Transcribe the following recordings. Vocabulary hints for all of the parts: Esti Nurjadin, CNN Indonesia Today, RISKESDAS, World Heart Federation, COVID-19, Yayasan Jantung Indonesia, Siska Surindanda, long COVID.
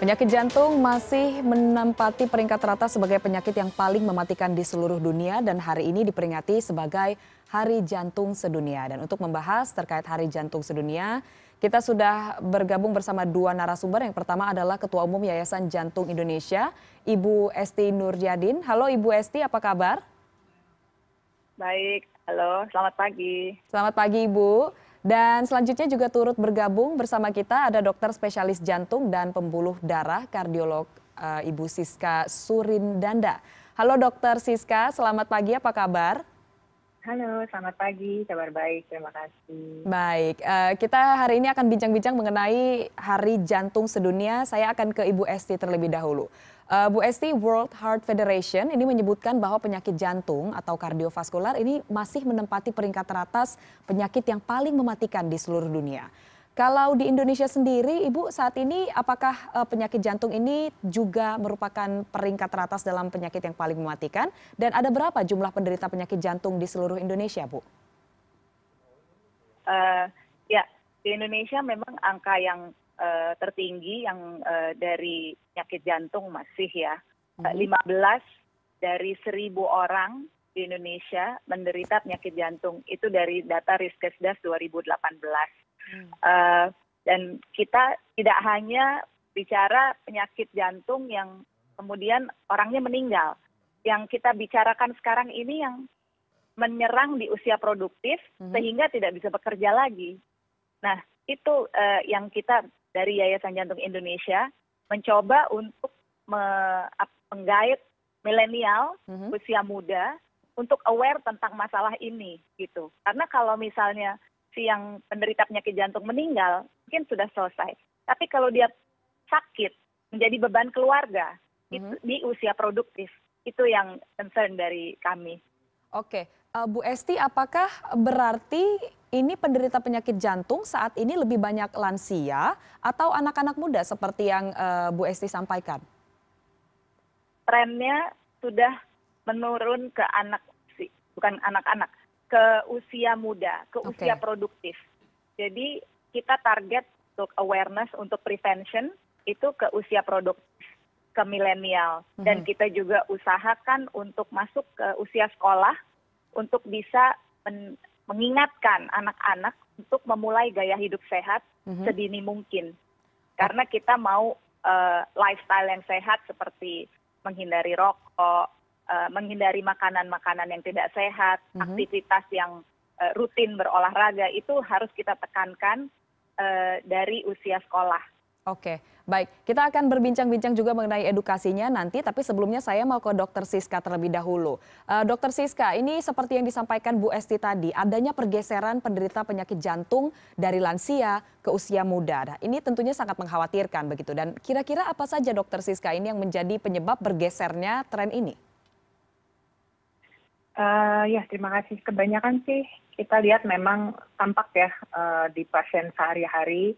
Penyakit jantung masih menempati peringkat teratas sebagai penyakit yang paling mematikan di seluruh dunia dan hari ini diperingati sebagai Hari Jantung Sedunia. Dan untuk membahas terkait Hari Jantung Sedunia, kita sudah bergabung bersama dua narasumber. Yang pertama adalah Ketua Umum Yayasan Jantung Indonesia, Ibu Esti Nurjadin. Halo Ibu Esti, apa kabar? Baik, halo, selamat pagi. Selamat pagi Ibu. Dan selanjutnya juga turut bergabung bersama kita ada dokter spesialis jantung dan pembuluh darah kardiolog Ibu Siska Surindanda. Halo dokter Siska, selamat pagi, apa kabar? Halo, selamat pagi, kabar baik, terima kasih. Baik, kita hari ini akan bincang-bincang mengenai Hari Jantung Sedunia. Saya akan ke Ibu Esti terlebih dahulu. Bu Esti, World Heart Federation ini menyebutkan bahwa penyakit jantung atau kardiovaskular ini masih menempati peringkat teratas penyakit yang paling mematikan di seluruh dunia. Kalau di Indonesia sendiri, Ibu, saat ini apakah penyakit jantung ini juga merupakan peringkat teratas dalam penyakit yang paling mematikan? Dan ada berapa jumlah penderita penyakit jantung di seluruh Indonesia, Bu? Ya, di Indonesia memang angka yang tertinggi yang dari penyakit jantung masih ya. 15 dari 1.000 orang di Indonesia menderita penyakit jantung. Itu dari data RISKESDAS 2018. Dan kita tidak hanya bicara penyakit jantung yang kemudian orangnya meninggal. Yang kita bicarakan sekarang ini yang menyerang di usia produktif sehingga tidak bisa bekerja lagi. Nah, itu yang kita dari Yayasan Jantung Indonesia mencoba untuk menggait milenial, usia muda untuk aware tentang masalah ini gitu. Karena kalau misalnya si yang penderita penyakit jantung meninggal, mungkin sudah selesai. Tapi kalau dia sakit, menjadi beban keluarga itu, di usia produktif, itu yang concern dari kami. Oke, Bu Esti, apakah berarti ini penderita penyakit jantung saat ini lebih banyak lansia atau anak-anak muda seperti yang Bu Esti sampaikan? Trennya sudah menurun ke ke usia muda, ke usia produktif. Jadi kita target untuk awareness, untuk prevention itu ke usia produktif, ke milenial. Dan kita juga usahakan untuk masuk ke usia sekolah untuk bisa mengingatkan anak-anak untuk memulai gaya hidup sehat sedini mungkin. Karena kita mau lifestyle yang sehat seperti menghindari rokok, menghindari makanan-makanan yang tidak sehat, aktivitas yang rutin berolahraga itu harus kita tekankan dari usia sekolah. Oke, baik. Kita akan berbincang-bincang juga mengenai edukasinya nanti, tapi sebelumnya saya mau ke Dr. Siska terlebih dahulu. Dr. Siska, ini seperti yang disampaikan Bu Esti tadi, adanya pergeseran penderita penyakit jantung dari lansia ke usia muda. Nah, ini tentunya sangat mengkhawatirkan begitu. Dan kira-kira apa saja Dr. Siska ini yang menjadi penyebab bergesernya tren ini? Ya, terima kasih. Kebanyakan sih kita lihat memang tampak ya di pasien sehari-hari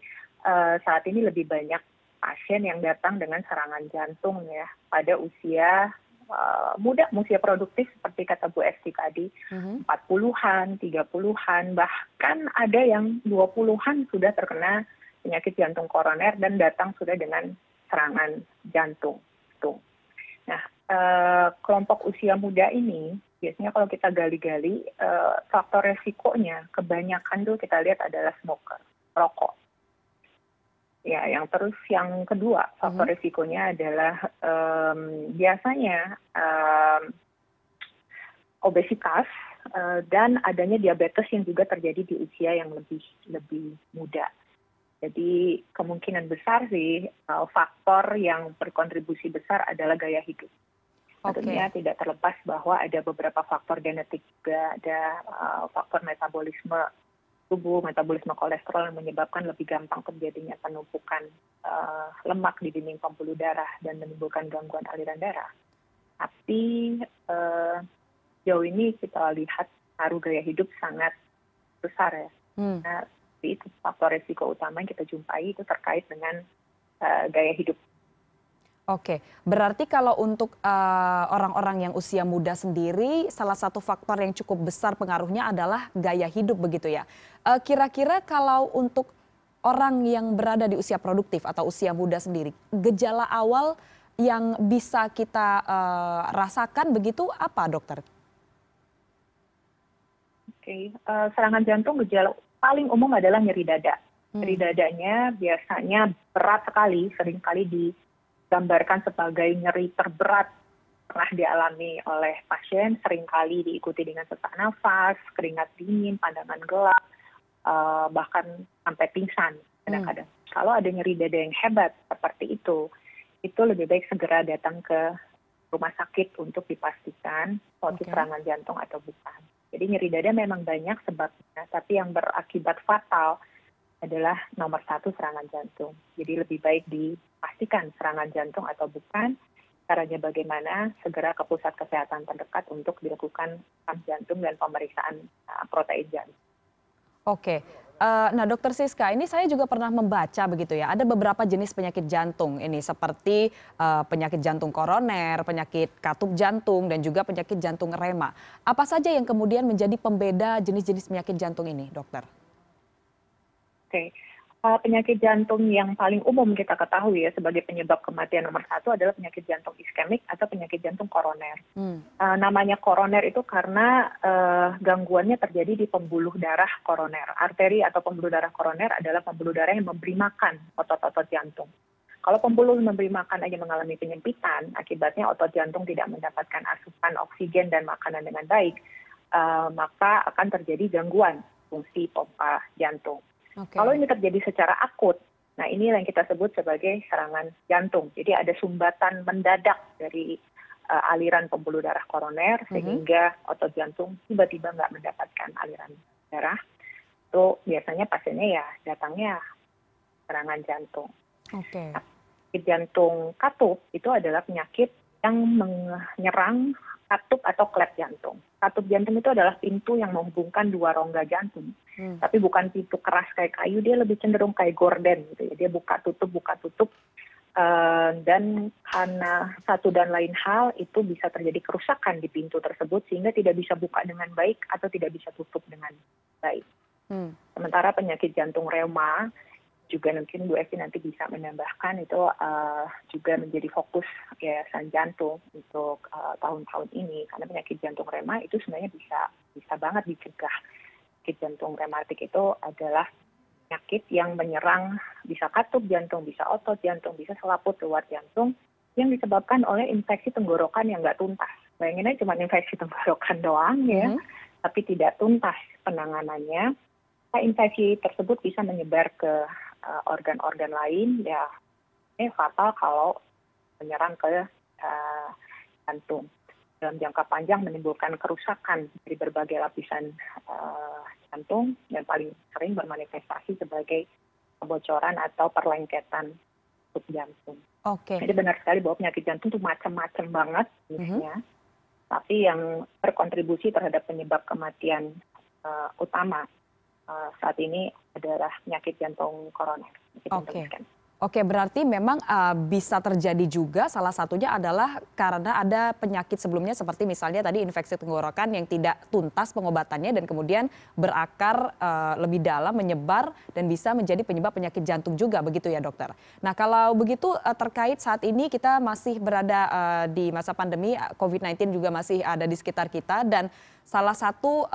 saat ini lebih banyak pasien yang datang dengan serangan jantung ya pada usia muda, usia produktif seperti kata Bu Esti tadi, 40-an, 30-an, bahkan ada yang 20-an sudah terkena penyakit jantung koroner dan datang sudah dengan serangan jantung. Tuh. Nah, kelompok usia muda ini biasanya kalau kita gali-gali, faktor resikonya kebanyakan tuh kita lihat adalah smoker, rokok. Ya, yang terus yang kedua faktor resikonya adalah biasanya obesitas dan adanya diabetes yang juga terjadi di usia yang lebih muda. Jadi kemungkinan besar sih faktor yang berkontribusi besar adalah gaya hidup. Tentunya tidak terlepas bahwa ada beberapa faktor genetik juga, ada faktor metabolisme tubuh, metabolisme kolesterol yang menyebabkan lebih gampang terjadinya penumpukan lemak di dinding pembuluh darah dan menimbulkan gangguan aliran darah. Tapi jauh ini kita lihat pengaruh gaya hidup sangat besar ya. Nah, itu faktor resiko utama yang kita jumpai itu terkait dengan gaya hidup. Oke, berarti kalau untuk orang-orang yang usia muda sendiri, salah satu faktor yang cukup besar pengaruhnya adalah gaya hidup begitu ya. Kira-kira kalau untuk orang yang berada di usia produktif atau usia muda sendiri, gejala awal yang bisa kita rasakan begitu apa, dokter? Oke, serangan jantung gejala paling umum adalah nyeri dada. Nyeri dadanya biasanya berat sekali, seringkali digambarkan sebagai nyeri terberat pernah dialami oleh pasien, seringkali diikuti dengan sesak nafas, keringat dingin, pandangan gelap, bahkan sampai pingsan kadang-kadang. Kalau ada nyeri dada yang hebat seperti itu lebih baik segera datang ke rumah sakit untuk dipastikan suatu serangan jantung atau bukan. Jadi nyeri dada memang banyak sebabnya, tapi yang berakibat fatal adalah nomor satu serangan jantung. Jadi lebih baik dipastikan serangan jantung atau bukan, caranya bagaimana, segera ke pusat kesehatan terdekat untuk dilakukan tes jantung dan pemeriksaan protein jantung. Oke, nah Dokter Siska, ini saya juga pernah membaca begitu ya, ada beberapa jenis penyakit jantung ini seperti penyakit jantung koroner, penyakit katup jantung, dan juga penyakit jantung rema. Apa saja yang kemudian menjadi pembeda jenis-jenis penyakit jantung ini, dokter? Oke, penyakit jantung yang paling umum kita ketahui ya sebagai penyebab kematian nomor satu adalah penyakit jantung iskemik atau penyakit jantung koroner. Namanya koroner itu karena gangguannya terjadi di pembuluh darah koroner. Arteri atau pembuluh darah koroner adalah pembuluh darah yang memberi makan otot-otot jantung. Kalau pembuluh memberi makan aja mengalami penyempitan, akibatnya otot jantung tidak mendapatkan asupan oksigen dan makanan dengan baik, maka akan terjadi gangguan fungsi pompa jantung. Kalau ini terjadi secara akut, nah ini yang kita sebut sebagai serangan jantung. Jadi ada sumbatan mendadak dari aliran pembuluh darah koroner sehingga otot jantung tiba-tiba nggak mendapatkan aliran darah. Itu biasanya pasiennya ya datangnya serangan jantung. Nah, penyakit jantung katup itu adalah penyakit yang menyerang katup atau klep jantung. Katup jantung itu adalah pintu yang menghubungkan dua rongga jantung. Tapi bukan pintu keras kayak kayu, dia lebih cenderung kayak gorden gitu ya. Dia buka tutup dan karena satu dan lain hal itu bisa terjadi kerusakan di pintu tersebut sehingga tidak bisa buka dengan baik atau tidak bisa tutup dengan baik. Sementara penyakit jantung rema juga mungkin Bu Esti nanti bisa menambahkan itu juga menjadi fokus Yayasan Jantung untuk tahun-tahun ini, karena penyakit jantung rema itu sebenarnya bisa banget dicegah. Penyakit jantung rematik itu adalah penyakit yang menyerang bisa katup jantung, bisa otot jantung, bisa selaput luar jantung yang disebabkan oleh infeksi tenggorokan yang nggak tuntas. Bayanginnya cuma infeksi tenggorokan doang ya, tapi tidak tuntas penanganannya. Nah, infeksi tersebut bisa menyebar ke organ-organ lain, ya fatal kalau menyerang ke jantung. Dalam jangka panjang menimbulkan kerusakan dari berbagai lapisan jantung dan paling sering bermanifestasi sebagai kebocoran atau perlengketan tub jantung. Jadi benar sekali bahwa penyakit jantung itu macam-macam banget jenisnya, tapi yang berkontribusi terhadap penyebab kematian utama saat ini adalah penyakit jantung koroner. Oke, berarti memang bisa terjadi juga salah satunya adalah karena ada penyakit sebelumnya seperti misalnya tadi infeksi tenggorokan yang tidak tuntas pengobatannya dan kemudian berakar lebih dalam, menyebar dan bisa menjadi penyebab penyakit jantung juga begitu ya dokter. Nah kalau begitu terkait saat ini kita masih berada di masa pandemi, COVID-19 juga masih ada di sekitar kita dan salah satu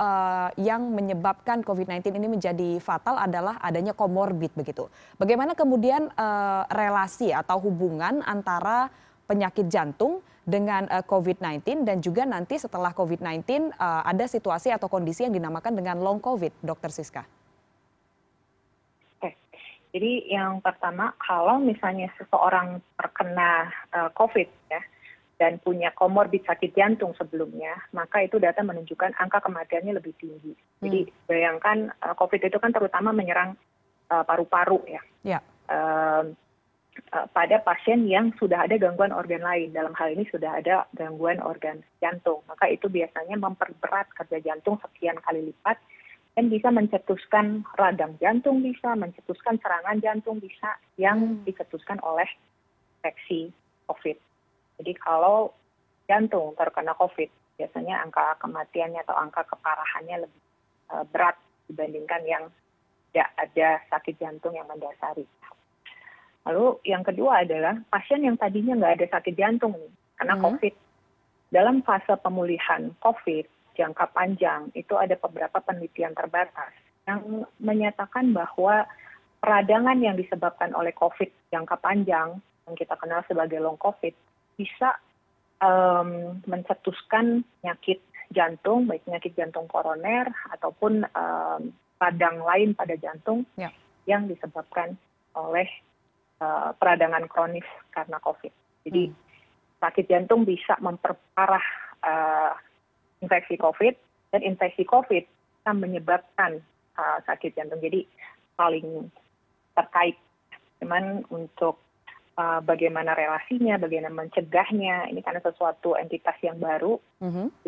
yang menyebabkan COVID-19 ini menjadi fatal adalah adanya komorbid begitu. Bagaimana kemudian relasi atau hubungan antara penyakit jantung dengan COVID-19 dan juga nanti setelah COVID-19 ada situasi atau kondisi yang dinamakan dengan long COVID, Dokter Siska? Oke. Jadi yang pertama kalau misalnya seseorang terkena COVID ya dan punya komorbid sakit jantung sebelumnya, maka itu data menunjukkan angka kematiannya lebih tinggi. Jadi bayangkan COVID itu kan terutama menyerang paru-paru ya. Pada pasien yang sudah ada gangguan organ lain, dalam hal ini sudah ada gangguan organ jantung, maka itu biasanya memperberat kerja jantung sekian kali lipat dan bisa mencetuskan radang jantung, bisa mencetuskan serangan jantung, bisa yang dicetuskan oleh infeksi COVID. Jadi kalau jantung terkena COVID biasanya angka kematiannya atau angka keparahannya lebih berat dibandingkan yang tidak ada sakit jantung yang mendasari. Lalu yang kedua adalah pasien yang tadinya nggak ada sakit jantung nih, karena COVID. Dalam fase pemulihan COVID jangka panjang itu ada beberapa penelitian terbatas yang menyatakan bahwa peradangan yang disebabkan oleh COVID jangka panjang yang kita kenal sebagai long COVID bisa mencetuskan penyakit jantung, baik penyakit jantung koroner ataupun radang lain pada jantung yang disebabkan oleh peradangan kronis karena COVID. Jadi sakit jantung bisa memperparah infeksi COVID, dan infeksi COVID bisa menyebabkan sakit jantung. Jadi paling terkait. Cuman untuk bagaimana relasinya, bagaimana mencegahnya, ini karena sesuatu entitas yang baru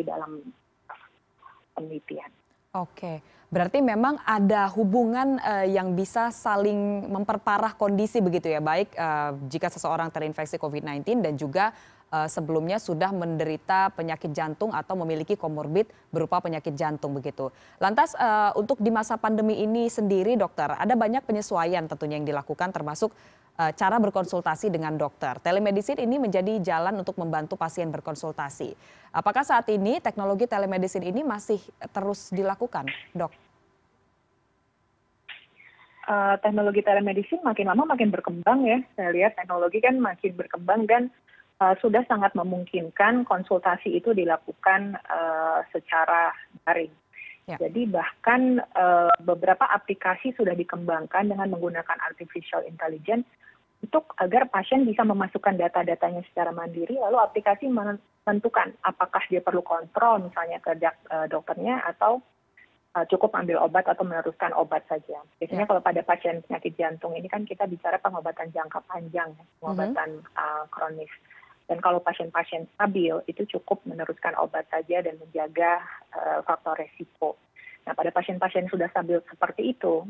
di dalam penelitian. Oke, berarti memang ada hubungan yang bisa saling memperparah kondisi begitu ya, baik jika seseorang terinfeksi COVID-19 dan juga sebelumnya sudah menderita penyakit jantung atau memiliki komorbid berupa penyakit jantung begitu. Lantas untuk di masa pandemi ini sendiri dokter, ada banyak penyesuaian tentunya yang dilakukan termasuk cara berkonsultasi dengan dokter. Telemedicine ini menjadi jalan untuk membantu pasien berkonsultasi. Apakah saat ini teknologi telemedicine ini masih terus dilakukan, dok? Teknologi telemedicine makin lama makin berkembang ya. Saya lihat teknologi kan makin berkembang dan sudah sangat memungkinkan konsultasi itu dilakukan secara daring. Ya. Jadi bahkan beberapa aplikasi sudah dikembangkan dengan menggunakan artificial intelligence untuk agar pasien bisa memasukkan data-datanya secara mandiri, lalu aplikasi menentukan apakah dia perlu kontrol misalnya ke dokternya atau cukup ambil obat atau meneruskan obat saja. Biasanya kalau pada pasien penyakit jantung ini kan kita bicara pengobatan jangka panjang, pengobatan kronis. Dan kalau pasien-pasien stabil itu cukup meneruskan obat saja dan menjaga faktor resiko. Nah, pada pasien-pasien sudah stabil seperti itu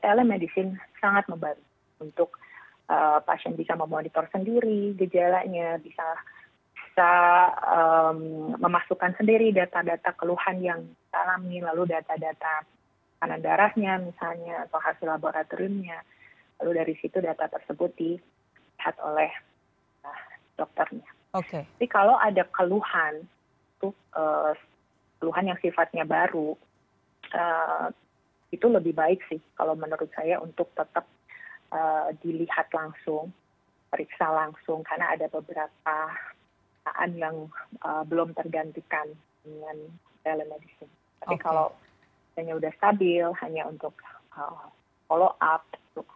telemedicine sangat membantu untuk pasien bisa memonitor sendiri gejalanya, bisa memasukkan sendiri data-data keluhan yang alami, lalu data-data tekanan darahnya misalnya atau hasil laboratoriumnya. Lalu dari situ data tersebut dilihat oleh dokternya. Oke. Tapi kalau ada keluhan, keluhan yang sifatnya baru, itu lebih baik sih kalau menurut saya untuk tetap dilihat langsung, periksa langsung, karena ada beberapa pemeriksaan yang belum tergantikan dengan telemedicine. Tapi kalau hanya udah stabil, hanya untuk follow up, itu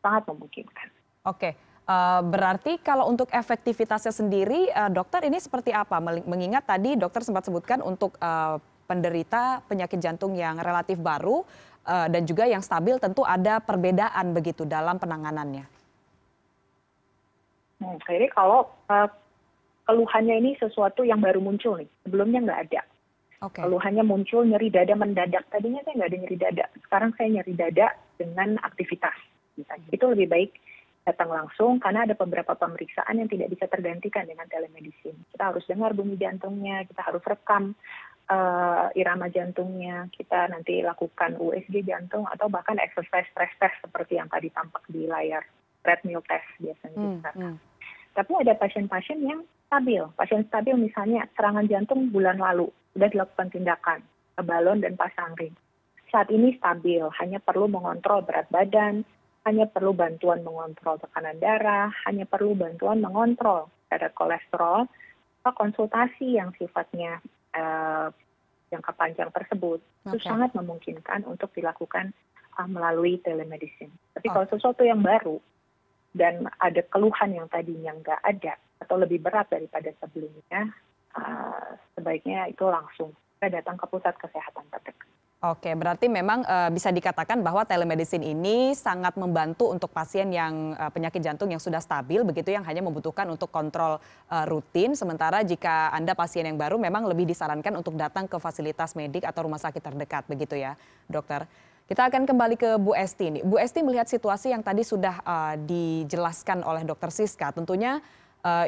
sangat memungkinkan. Oke. Berarti kalau untuk efektivitasnya sendiri, dokter ini seperti apa? Mengingat tadi dokter sempat sebutkan untuk penderita penyakit jantung yang relatif baru dan juga yang stabil tentu ada perbedaan begitu dalam penanganannya. Jadi kalau keluhannya ini sesuatu yang baru muncul nih, sebelumnya nggak ada. Keluhannya muncul nyeri dada mendadak, tadinya saya nggak ada nyeri dada, sekarang saya nyeri dada dengan aktivitas. Itu lebih baik datang langsung karena ada beberapa pemeriksaan yang tidak bisa tergantikan dengan telemedicine. Kita harus dengar bunyi jantungnya, kita harus rekam irama jantungnya, kita nanti lakukan USG jantung atau bahkan exercise stress test seperti yang tadi tampak di layar treadmill test biasanya. Tapi ada pasien-pasien yang stabil. Pasien stabil misalnya serangan jantung bulan lalu, sudah dilakukan tindakan balon dan pasang ring. Saat ini stabil, hanya perlu mengontrol berat badan, hanya perlu bantuan mengontrol tekanan darah, hanya perlu bantuan mengontrol kadar kolesterol, atau konsultasi yang sifatnya jangka panjang tersebut. Itu sangat memungkinkan untuk dilakukan melalui telemedicine. Tapi kalau sesuatu yang baru dan ada keluhan yang tadinya nggak ada atau lebih berat daripada sebelumnya, sebaiknya itu langsung kita datang ke pusat kesehatan terdekat. Oke, berarti memang bisa dikatakan bahwa telemedicine ini sangat membantu untuk pasien yang penyakit jantung yang sudah stabil, begitu yang hanya membutuhkan untuk kontrol rutin. Sementara jika Anda pasien yang baru memang lebih disarankan untuk datang ke fasilitas medik atau rumah sakit terdekat, begitu ya dokter. Kita akan kembali ke Bu Esti ini. Bu Esti melihat situasi yang tadi sudah dijelaskan oleh dokter Siska, tentunya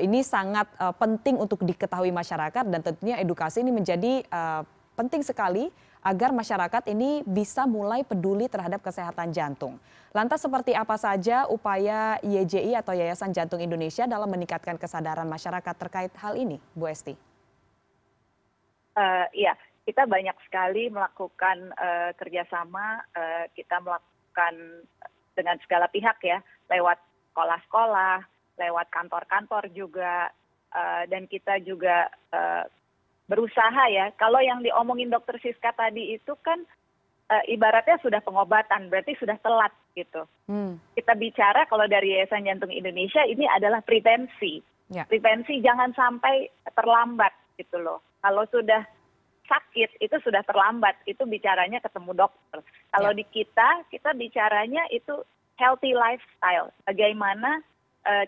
ini sangat penting untuk diketahui masyarakat dan tentunya edukasi ini menjadi penting sekali agar masyarakat ini bisa mulai peduli terhadap kesehatan jantung. Lantas seperti apa saja upaya YJI atau Yayasan Jantung Indonesia dalam meningkatkan kesadaran masyarakat terkait hal ini, Bu Esti? Iya, kita banyak sekali melakukan kerjasama, kita melakukan dengan segala pihak ya, lewat sekolah-sekolah, lewat kantor-kantor juga, dan kita juga berusaha ya, kalau yang diomongin dokter Siska tadi itu kan ibaratnya sudah pengobatan, berarti sudah telat gitu. Kita bicara kalau dari Yayasan Jantung Indonesia ini adalah prevensi. Yeah. Prevensi jangan sampai terlambat gitu loh. Kalau sudah sakit itu sudah terlambat, itu bicaranya ketemu dokter. Kalau di kita bicaranya itu healthy lifestyle. Bagaimana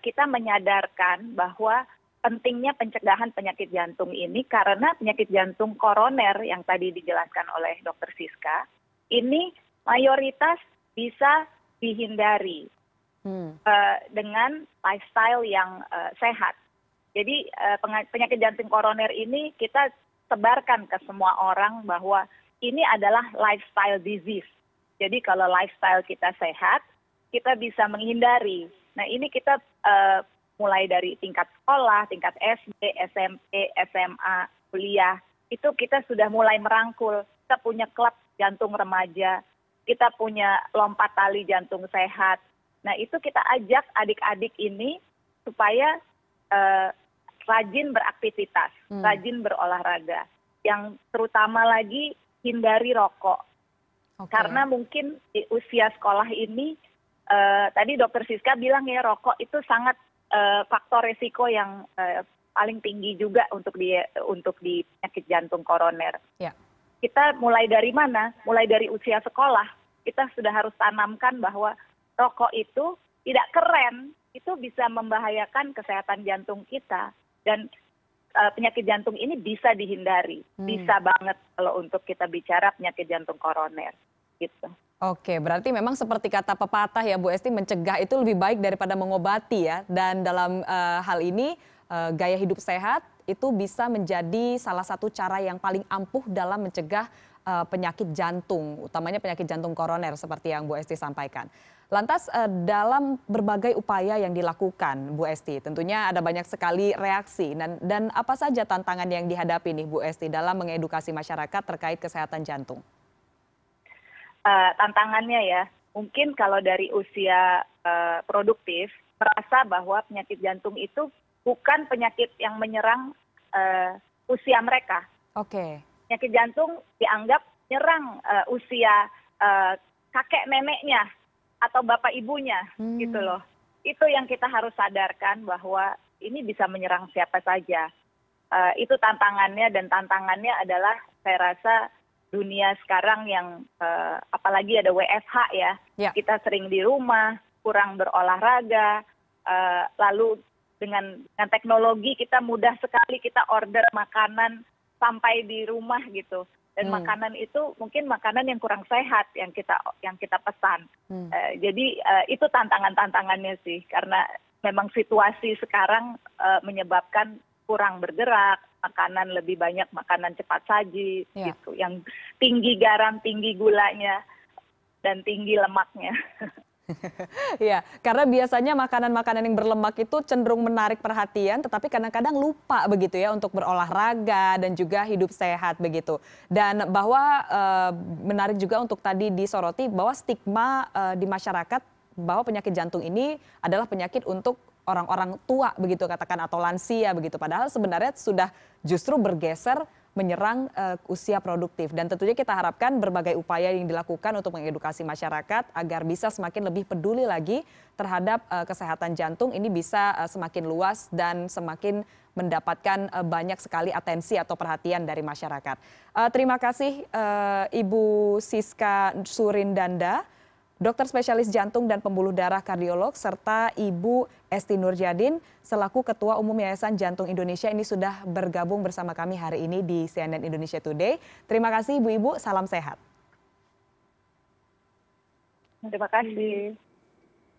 kita menyadarkan bahwa pentingnya pencegahan penyakit jantung ini, karena penyakit jantung koroner yang tadi dijelaskan oleh Dr. Siska ini mayoritas bisa dihindari dengan lifestyle yang sehat. Jadi penyakit jantung koroner ini kita sebarkan ke semua orang bahwa ini adalah lifestyle disease. Jadi kalau lifestyle kita sehat, kita bisa menghindari. Nah ini kita mulai dari tingkat sekolah, tingkat SD, SMP, SMA, kuliah, itu kita sudah mulai merangkul. Kita punya klub jantung remaja, kita punya lompat tali jantung sehat. Nah itu kita ajak adik-adik ini supaya rajin beraktivitas, rajin berolahraga. Yang terutama lagi hindari rokok. Okay. Karena mungkin di usia sekolah ini, tadi Dr. Siska bilang ya rokok itu sangat faktor resiko yang paling tinggi juga untuk di penyakit jantung koroner. Yeah. Kita mulai dari mana? Mulai dari usia sekolah. Kita sudah harus tanamkan bahwa rokok itu tidak keren, itu bisa membahayakan kesehatan jantung kita, dan penyakit jantung ini bisa dihindari. Bisa banget kalau untuk kita bicara penyakit jantung koroner gitu. Oke, berarti memang seperti kata pepatah ya Bu Esti, mencegah itu lebih baik daripada mengobati ya. Dan dalam hal ini gaya hidup sehat itu bisa menjadi salah satu cara yang paling ampuh dalam mencegah penyakit jantung, utamanya penyakit jantung koroner seperti yang Bu Esti sampaikan. Lantas dalam berbagai upaya yang dilakukan Bu Esti, tentunya ada banyak sekali reaksi. Dan apa saja tantangan yang dihadapi nih Bu Esti dalam mengedukasi masyarakat terkait kesehatan jantung? Tantangannya ya, mungkin kalau dari usia produktif merasa bahwa penyakit jantung itu bukan penyakit yang menyerang usia mereka. Oke. Penyakit jantung dianggap menyerang usia kakek neneknya atau bapak ibunya gitu loh. Itu yang kita harus sadarkan bahwa ini bisa menyerang siapa saja. Itu tantangannya, dan tantangannya adalah saya rasa dunia sekarang yang apalagi ada WFH ya, kita sering di rumah, kurang berolahraga, lalu dengan teknologi kita mudah sekali kita order makanan sampai di rumah gitu, dan makanan itu mungkin makanan yang kurang sehat yang kita pesan. Jadi itu tantangannya sih, karena memang situasi sekarang menyebabkan kurang bergerak, makanan lebih banyak makanan cepat saji gitu, yang tinggi garam, tinggi gulanya, dan tinggi lemaknya. Ya, karena biasanya makanan-makanan yang berlemak itu cenderung menarik perhatian, tetapi kadang-kadang lupa begitu ya untuk berolahraga dan juga hidup sehat begitu. Dan bahwa menarik juga untuk tadi disoroti bahwa stigma di masyarakat bahwa penyakit jantung ini adalah penyakit untuk orang-orang tua begitu katakan, atau lansia begitu, padahal sebenarnya sudah justru bergeser menyerang usia produktif. Dan tentunya kita harapkan berbagai upaya yang dilakukan untuk mengedukasi masyarakat agar bisa semakin lebih peduli lagi terhadap kesehatan jantung ini bisa semakin luas dan semakin mendapatkan banyak sekali atensi atau perhatian dari masyarakat. Terima kasih Ibu Siska Surindanda, dokter spesialis jantung dan pembuluh darah kardiolog, serta Ibu Esti Nurjadin selaku Ketua Umum Yayasan Jantung Indonesia ini sudah bergabung bersama kami hari ini di CNN Indonesia Today. Terima kasih Ibu-Ibu, salam sehat. Terima kasih.